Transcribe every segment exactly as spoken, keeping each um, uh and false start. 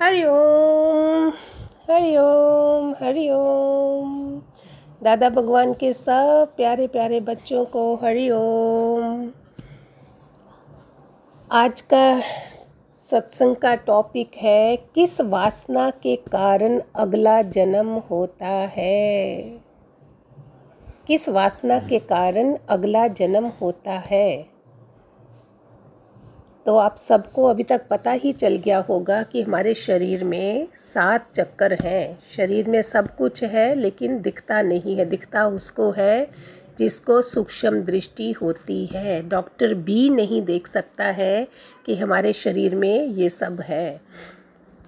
हरि ओम हरि ओम हरि ओम। दादा भगवान के सब प्यारे प्यारे बच्चों को हरि ओम। आज का सत्संग का टॉपिक है किस वासना के कारण अगला जन्म होता है। किस वासना के कारण अगला जन्म होता है। तो आप सबको अभी तक पता ही चल गया होगा कि हमारे शरीर में सात चक्कर हैं। शरीर में सब कुछ है लेकिन दिखता नहीं है। दिखता उसको है जिसको सूक्ष्म दृष्टि होती है। डॉक्टर भी नहीं देख सकता है कि हमारे शरीर में ये सब है।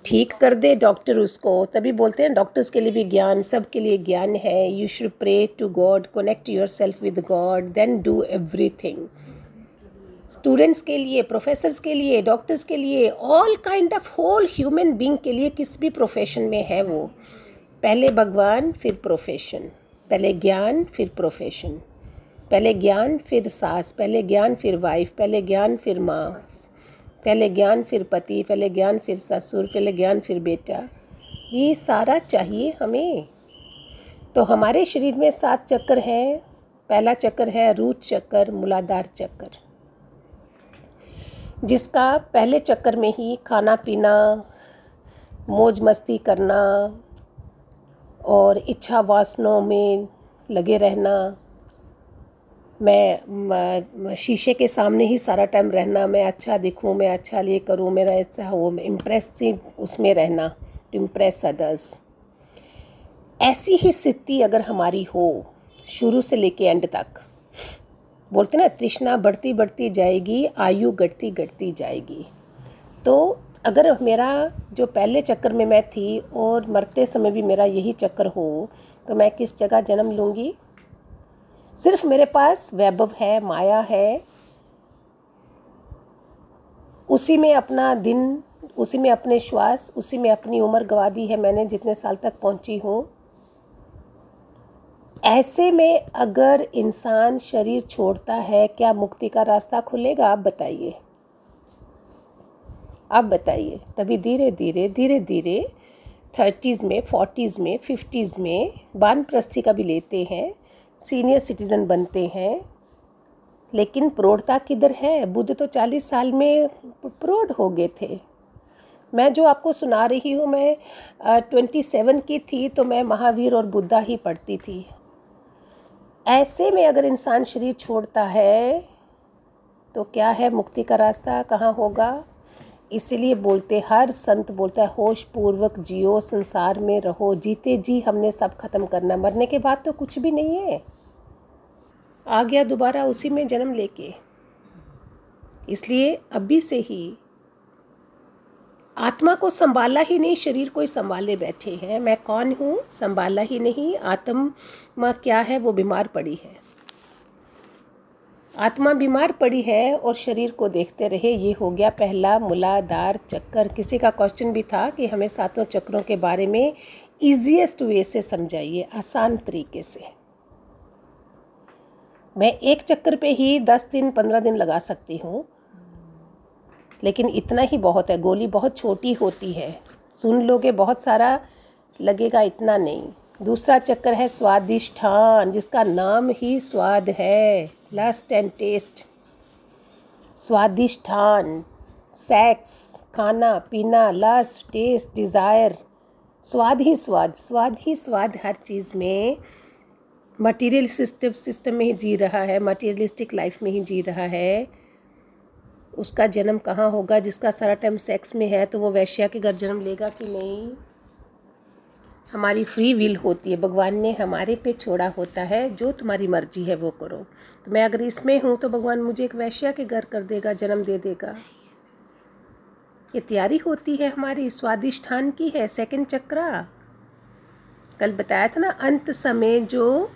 ठीक कर दे डॉक्टर उसको, तभी बोलते हैं डॉक्टर्स के लिए भी ज्ञान, सब के लिए ज्ञान है। You should pray to God, connect yourself with God, then do everything. Students के लिए, प्रोफेसर्स के लिए, डॉक्टर्स के लिए, all kind of whole human being के लिए, किस भी प्रोफेशन में है वो, पहले भगवान फिर प्रोफेशन, पहले ज्ञान फिर प्रोफेशन, पहले ज्ञान फिर सास, पहले ज्ञान फिर वाइफ, पहले ज्ञान फिर माँ, पहले ज्ञान फिर पति, पहले ज्ञान फिर ससुर, पहले ज्ञान फिर बेटा। ये सारा चाहिए हमें। तो हमारे शरीर में सात चक्कर हैं। पहला चक्कर है रूट चक्कर, मूलाधार चक्कर, जिसका पहले चक्कर में ही खाना पीना, मौज मस्ती करना और इच्छा वासनाओं में लगे रहना, मैं, मैं शीशे के सामने ही सारा टाइम रहना, मैं अच्छा दिखूं, मैं अच्छा लिए करूं, मेरा ऐसा हो, इम्प्रेसिव उसमें रहना, टू इम्प्रेस अदर्स। ऐसी ही स्थिति अगर हमारी हो शुरू से लेके एंड तक, बोलते ना तृष्णा बढ़ती बढ़ती जाएगी, आयु घटती घटती जाएगी। तो अगर मेरा जो पहले चक्कर में मैं थी और मरते समय भी मेरा यही चक्कर हो तो मैं किस जगह जन्म लूँगी। सिर्फ मेरे पास वैभव है, माया है, उसी में अपना दिन, उसी में अपने श्वास, उसी में अपनी उम्र गवा दी है मैंने जितने साल तक पहुँची हूँ। ऐसे में अगर इंसान शरीर छोड़ता है क्या मुक्ति का रास्ता खुलेगा? आप बताइए, आप बताइए। तभी धीरे धीरे धीरे धीरे थर्टीज़ में, फोर्टीज़ में, फिफ्टीज़ में वानप्रस्थी का भी लेते हैं, सीनियर सिटीज़न बनते हैं, लेकिन प्रौढ़ता किधर है? बुद्ध तो चालीस साल में प्रौढ़ हो गए थे। मैं जो आपको सुना रही हूँ, मैं ट्वेंटी सेवन की थी तो मैं महावीर और बुद्धा ही पढ़ती थी। ऐसे में अगर इंसान शरीर छोड़ता है तो क्या है मुक्ति का रास्ता, कहाँ होगा? इसलिए बोलते, हर संत बोलता है, होश पूर्वक जियो, संसार में रहो, जीते जी हमने सब खत्म करना, मरने के बाद तो कुछ भी नहीं है, आ गया दोबारा उसी में जन्म लेके। इसलिए अभी से ही आत्मा को संभाला ही नहीं, शरीर को ही संभाले बैठे हैं। मैं कौन हूँ संभाला ही नहीं, आत्मा क्या है वो बीमार पड़ी है। आत्मा बीमार पड़ी है और शरीर को देखते रहे। ये हो गया पहला मूलाधार चक्कर। किसी का क्वेश्चन भी था कि हमें सातों चक्करों के बारे में ईजीएस्ट वे से समझाइए, आसान तरीके से। मैं एक चक्कर पे ही दस दिन पंद्रह दिन लगा सकती हूँ, लेकिन इतना ही बहुत है। गोली बहुत छोटी होती है, सुन लोगे बहुत सारा लगेगा, इतना नहीं। दूसरा चक्कर है स्वादिष्ठान, जिसका नाम ही स्वाद है, लस्ट एंड टेस्ट। स्वादिष्ठान, सेक्स, खाना पीना, लस्ट, टेस्ट, डिज़ायर, स्वाद ही स्वाद, स्वाद ही स्वाद हर चीज़ में। मटीरियल सिस्टम सिस्टम में ही जी रहा है, मटीरियलिस्टिक लाइफ में ही जी रहा है। उसका जन्म कहाँ होगा? जिसका सारा टाइम सेक्स में है तो वो वैश्या के घर जन्म लेगा कि नहीं? हमारी फ्री विल होती है, भगवान ने हमारे पे छोड़ा होता है, जो तुम्हारी मर्जी है वो करो। तो मैं अगर इसमें हूँ तो भगवान मुझे एक वैश्या के घर कर देगा, जन्म दे देगा। ये तैयारी होती है हमारी, स्वादिष्ठान की है, सेकंड चक्रा। कल बताया था ना, अंत समय जो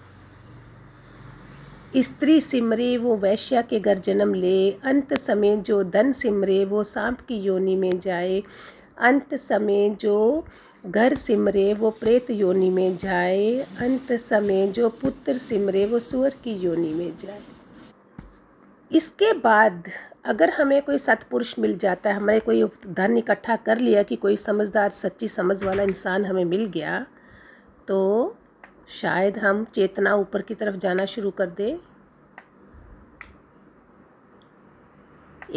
स्त्री सिमरे वो वैश्या के घर जन्म ले, अंत समय जो धन सिमरे वो सांप की योनि में जाए, अंत समय जो घर सिमरे वो प्रेत योनि में जाए, अंत समय जो पुत्र सिमरे वो सुअर की योनि में जाए। इसके बाद अगर हमें कोई सत्पुरुष मिल जाता है, हमारे कोई धन इकट्ठा कर लिया कि कोई समझदार सच्ची समझ वाला इंसान हमें मिल गया, तो शायद हम चेतना ऊपर की तरफ जाना शुरू कर दें।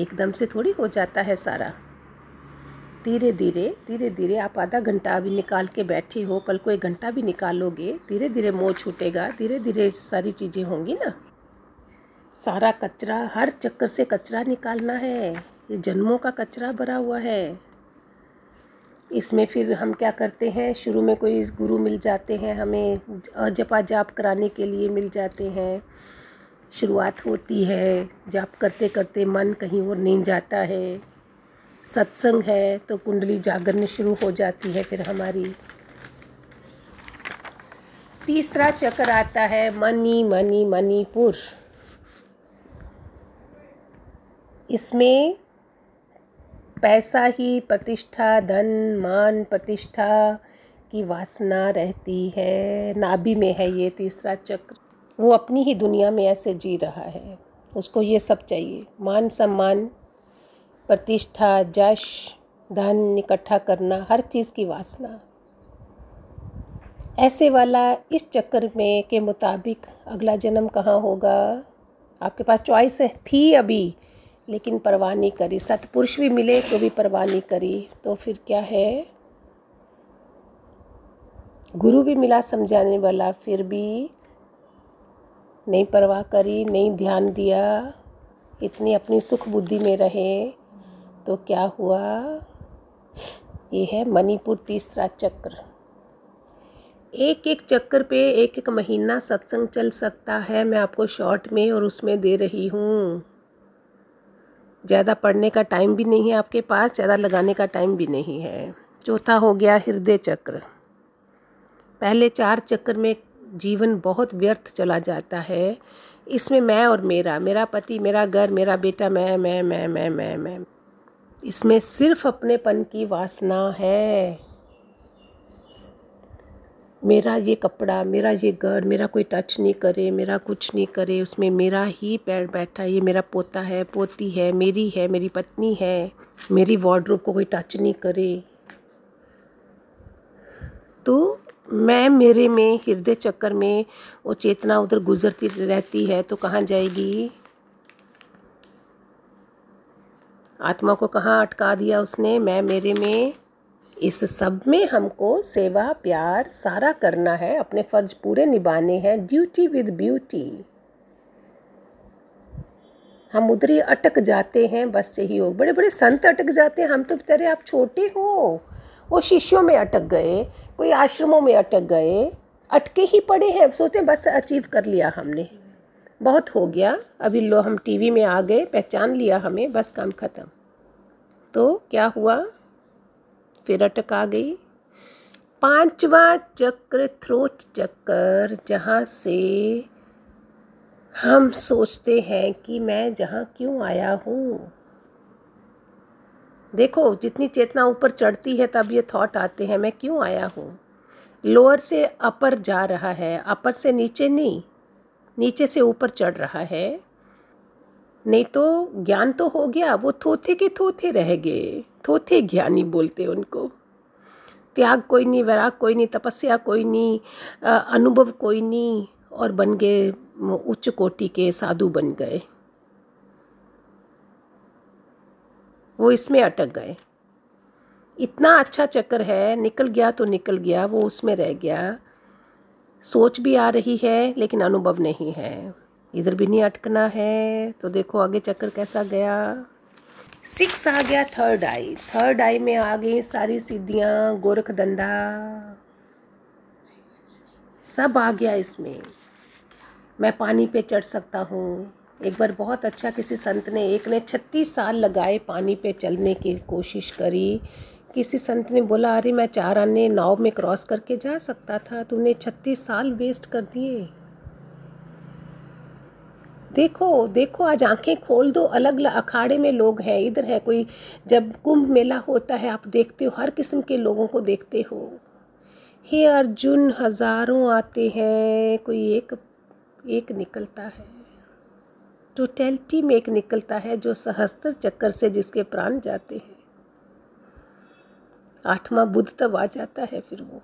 एकदम से थोड़ी हो जाता है सारा, धीरे धीरे धीरे धीरे। आप आधा घंटा भी निकाल के बैठे हो, कल को एक घंटा भी निकालोगे, धीरे धीरे मोह छूटेगा, धीरे धीरे सारी चीज़ें होंगी ना। सारा कचरा, हर चक्कर से कचरा निकालना है, ये जन्मों का कचरा भरा हुआ है। इसमें फिर हम क्या करते हैं, शुरू में कोई गुरु मिल जाते हैं, हमें जपा जाप कराने के लिए मिल जाते हैं। शुरुआत होती है, जाप करते करते मन कहीं और नहीं जाता है। सत्संग है तो कुंडली जागरण शुरू हो जाती है। फिर हमारी तीसरा चक्र आता है मनी मनी मणिपुर। इसमें पैसा ही प्रतिष्ठा, धन मान प्रतिष्ठा की वासना रहती है, नाभि में है ये तीसरा चक्र। वो अपनी ही दुनिया में ऐसे जी रहा है, उसको ये सब चाहिए, मान सम्मान प्रतिष्ठा, जश, धन इकट्ठा करना, हर चीज़ की वासना। ऐसे वाला इस चक्कर में के मुताबिक अगला जन्म कहाँ होगा, आपके पास चॉइस है थी अभी, लेकिन परवाह नहीं करी। सत्पुरुष भी मिले तो भी परवाह नहीं करी, तो फिर क्या है, गुरु भी मिला समझाने वाला, फिर भी नहीं परवाह करी, नहीं ध्यान दिया, इतनी अपनी सुख बुद्धि में रहे, तो क्या हुआ। ये है मणिपुर तीसरा चक्र। एक एक चक्र पे एक एक महीना सत्संग चल सकता है, मैं आपको शॉर्ट में और उसमें दे रही हूँ। ज़्यादा पढ़ने का टाइम भी नहीं है आपके पास, ज़्यादा लगाने का टाइम भी नहीं है। चौथा हो गया हृदय चक्र। पहले चार चक्र में जीवन बहुत व्यर्थ चला जाता है। इसमें मैं और मेरा, मेरा पति, मेरा घर, मेरा बेटा, मैं मैं मैं मैं मैं मैं इसमें सिर्फ अपनेपन की वासना है। मेरा ये कपड़ा, मेरा ये घर, मेरा कोई टच नहीं करे, मेरा कुछ नहीं करे, उसमें मेरा ही पैर बैठा, ये मेरा पोता है, पोती है, मेरी है, मेरी पत्नी है, मेरी वार्डरोब को कोई टच नहीं करे। तो मैं मेरे में, हृदय चक्कर में वो चेतना उधर गुजरती रहती है, तो कहाँ जाएगी आत्मा, को कहाँ अटका दिया उसने, मैं मेरे में। इस सब में हमको सेवा प्यार सारा करना है, अपने फर्ज पूरे निभाने हैं, ड्यूटी विद ब्यूटी। हम उधर ही अटक जाते हैं, बस यही हो, बड़े बड़े संत अटक जाते हैं, हम तो तेरे आप छोटे हो। वो शिष्यों में अटक गए, कोई आश्रमों में अटक गए, अटके ही पड़े हैं, सोचते बस अचीव कर लिया हमने, बहुत हो गया, अभी लो हम टीवी में आ गए, पहचान लिया हमें, बस काम ख़त्म। तो क्या हुआ, फिर अटक आ गई। पांचवा चक्र थ्रोट चक्र, जहाँ से हम सोचते हैं कि मैं जहाँ क्यों आया हूँ। देखो जितनी चेतना ऊपर चढ़ती है, तब ये थॉट आते हैं, मैं क्यों आया हूँ। लोअर से अपर जा रहा है, अपर से नीचे नहीं, नीचे से ऊपर चढ़ रहा है। नहीं तो ज्ञान तो हो गया, वो थोथे के थोथे रह गए, थोथे ज्ञानी बोलते उनको। त्याग कोई नहीं, वैराग कोई नहीं, तपस्या कोई नहीं, अनुभव कोई नहीं, और बन गए उच्च कोटि के साधु बन गए, वो इसमें अटक गए। इतना अच्छा चक्कर है, निकल गया तो निकल गया, वो उसमें रह गया। सोच भी आ रही है लेकिन अनुभव नहीं है, इधर भी नहीं अटकना है। तो देखो आगे चक्कर कैसा गया। सिक्स आ गया थर्ड आई। थर्ड आई में आ गई सारी सिद्धियाँ, गोरख धंधा सब आ गया इसमें। मैं पानी पे चढ़ सकता हूँ। एक बार बहुत अच्छा किसी संत ने, एक ने छत्तीस साल लगाए पानी पे चलने की कोशिश करी। किसी संत ने बोला, अरे मैं चार आने नाव में क्रॉस करके जा सकता था, तूने छत्तीस साल वेस्ट कर दिए। देखो देखो, आज आंखें खोल दो, अलग अलग अखाड़े में लोग हैं, इधर है कोई। जब कुंभ मेला होता है आप देखते हो, हर किस्म के लोगों को देखते हो। हे अर्जुन, हज़ारों आते हैं, कोई एक एक निकलता है। टोटलिटी में एक निकलता है जो सहस्त्र चक्कर से जिसके प्राण जाते हैं। आठवां बुध तब आ जाता है। फिर वो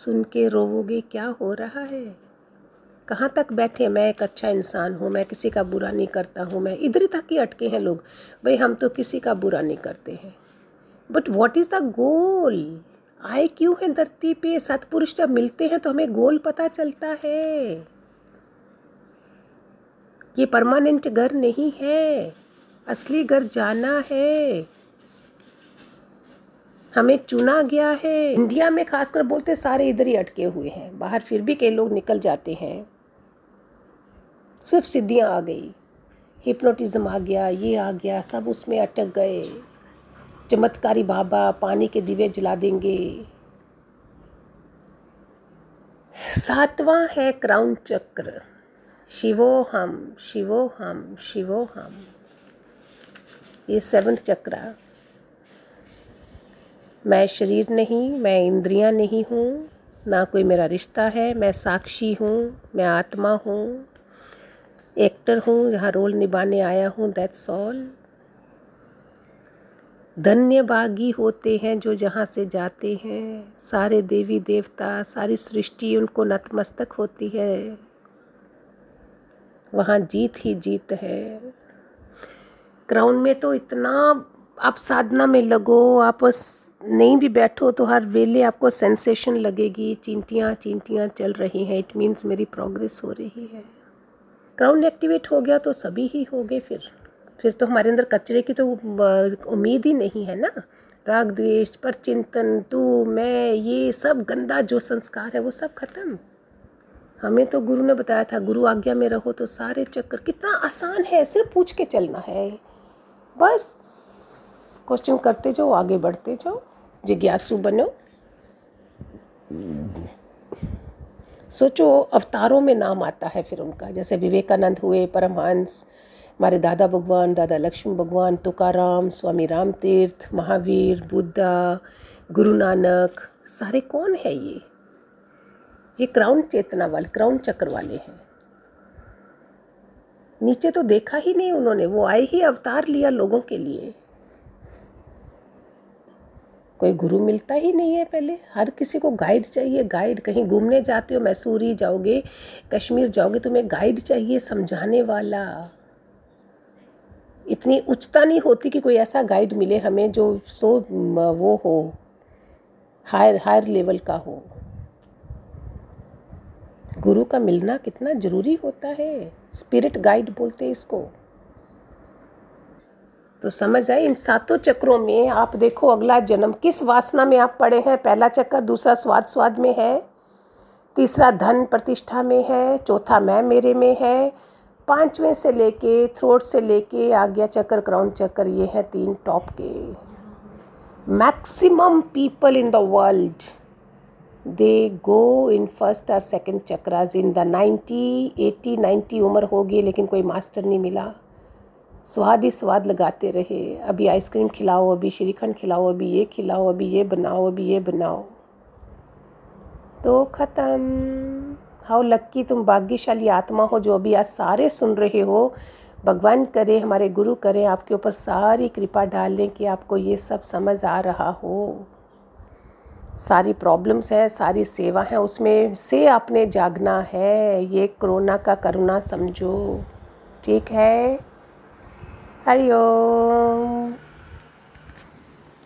सुन के रोवोगे क्या हो रहा है, कहाँ तक बैठे, मैं एक अच्छा इंसान हूँ, मैं किसी का बुरा नहीं करता हूँ, मैं इधर तक ही अटके हैं लोग, भाई हम तो किसी का बुरा नहीं करते हैं। But what is the goal? आए क्यों है धरती पे? सत्पुरुष जब मिलते हैं तो हमें गोल पता चलता है। ये परमानेंट घर नहीं है, असली घर जाना है, हमें चुना गया है। इंडिया में खासकर बोलते सारे इधर ही अटके हुए हैं, बाहर फिर भी कई लोग निकल जाते हैं। सिर्फ सिद्धियाँ आ गई, हिप्नोटिज्म आ गया, ये आ गया, सब उसमें अटक गए। चमत्कारी बाबा पानी के दिवे जला देंगे। सातवां है क्राउन चक्र, शिवो हम शिवो हम शिवो हम। ये सेवंथ चक्रा, मैं शरीर नहीं, मैं इंद्रियां नहीं हूँ, ना कोई मेरा रिश्ता है, मैं साक्षी हूँ, मैं आत्मा हूँ, एक्टर हूँ, यहाँ रोल निभाने आया हूँ, दैट्स ऑल। धन्यभागी होते हैं जो जहाँ से जाते हैं। सारे देवी देवता, सारी सृष्टि उनको नतमस्तक होती है, वहाँ जीत ही जीत है। क्राउन में तो इतना आप साधना में लगो, आप नहीं भी बैठो तो हर वेले आपको सेंसेशन लगेगी, चींटियाँ चींटियाँ चल रही हैं, इट मीन्स मेरी प्रोग्रेस हो रही है। क्राउन एक्टिवेट हो गया तो सभी ही हो गए। फिर फिर तो हमारे अंदर कचरे की तो उम्मीद ही नहीं है ना। राग द्वेष, पर चिंतन, तू मैं, ये सब गंदा जो संस्कार है वो सब खत्म। हमें तो गुरु ने बताया था, गुरु आज्ञा में रहो तो सारे चक्कर। कितना आसान है, सिर्फ पूछ के चलना है, बस क्वेश्चन करते जाओ, आगे बढ़ते जाओ, जिज्ञासु बनो। सोचो अवतारों में नाम आता है फिर उनका, जैसे विवेकानंद हुए, परमहंस, हमारे दादा भगवान, दादा लक्ष्मी भगवान, तुकाराम, स्वामी रामतीर्थ, महावीर, बुद्धा, गुरु नानक, सारे कौन है? ये ये क्राउन चेतना वाले, क्राउन चक्र वाले हैं। नीचे तो देखा ही नहीं उन्होंने, वो आए ही अवतार लिया लोगों के लिए। कोई गुरु मिलता ही नहीं है, पहले हर किसी को गाइड चाहिए। गाइड, कहीं घूमने जाते हो, मैसूरी जाओगे, कश्मीर जाओगे, तुम्हें गाइड चाहिए, समझाने वाला। इतनी उच्चता नहीं होती कि कोई ऐसा गाइड मिले हमें जो सो वो हो, हायर हायर लेवल का हो। गुरु का मिलना कितना ज़रूरी होता है, स्पिरिट गाइड बोलते हैं इसको। तो समझ आए, इन सातों चक्रों में आप देखो अगला जन्म किस वासना में आप पड़े हैं। पहला चक्कर, दूसरा स्वाद स्वाद में है, तीसरा धन प्रतिष्ठा में है, चौथा मैं मेरे में है, पांचवें से लेके थ्रोट से लेके आज्ञा चक्कर, क्राउन चक्कर, ये है तीन टॉप के। Maximum people in the world they go in first और second chakras in the ninety eighty ninety. उम्र होगी लेकिन कोई मास्टर नहीं मिला, स्वाद ही स्वाद लगाते रहे। अभी आइसक्रीम खिलाओ, अभी श्रीखंड खिलाओ, अभी ये खिलाओ, अभी ये बनाओ, अभी ये बनाओ, तो ख़त्म। हाउ लक्की, तुम भाग्यशाली आत्मा हो जो अभी आज सारे सुन रहे हो। भगवान करे, हमारे गुरु करे आपके ऊपर सारी कृपा डालें कि आपको ये सब समझ आ रहा हो। सारी प्रॉब्लम्स हैं, सारी सेवा है, उसमें से आपने जागना है। ये कोरोना का करुणा समझो, ठीक है। हरि ओम।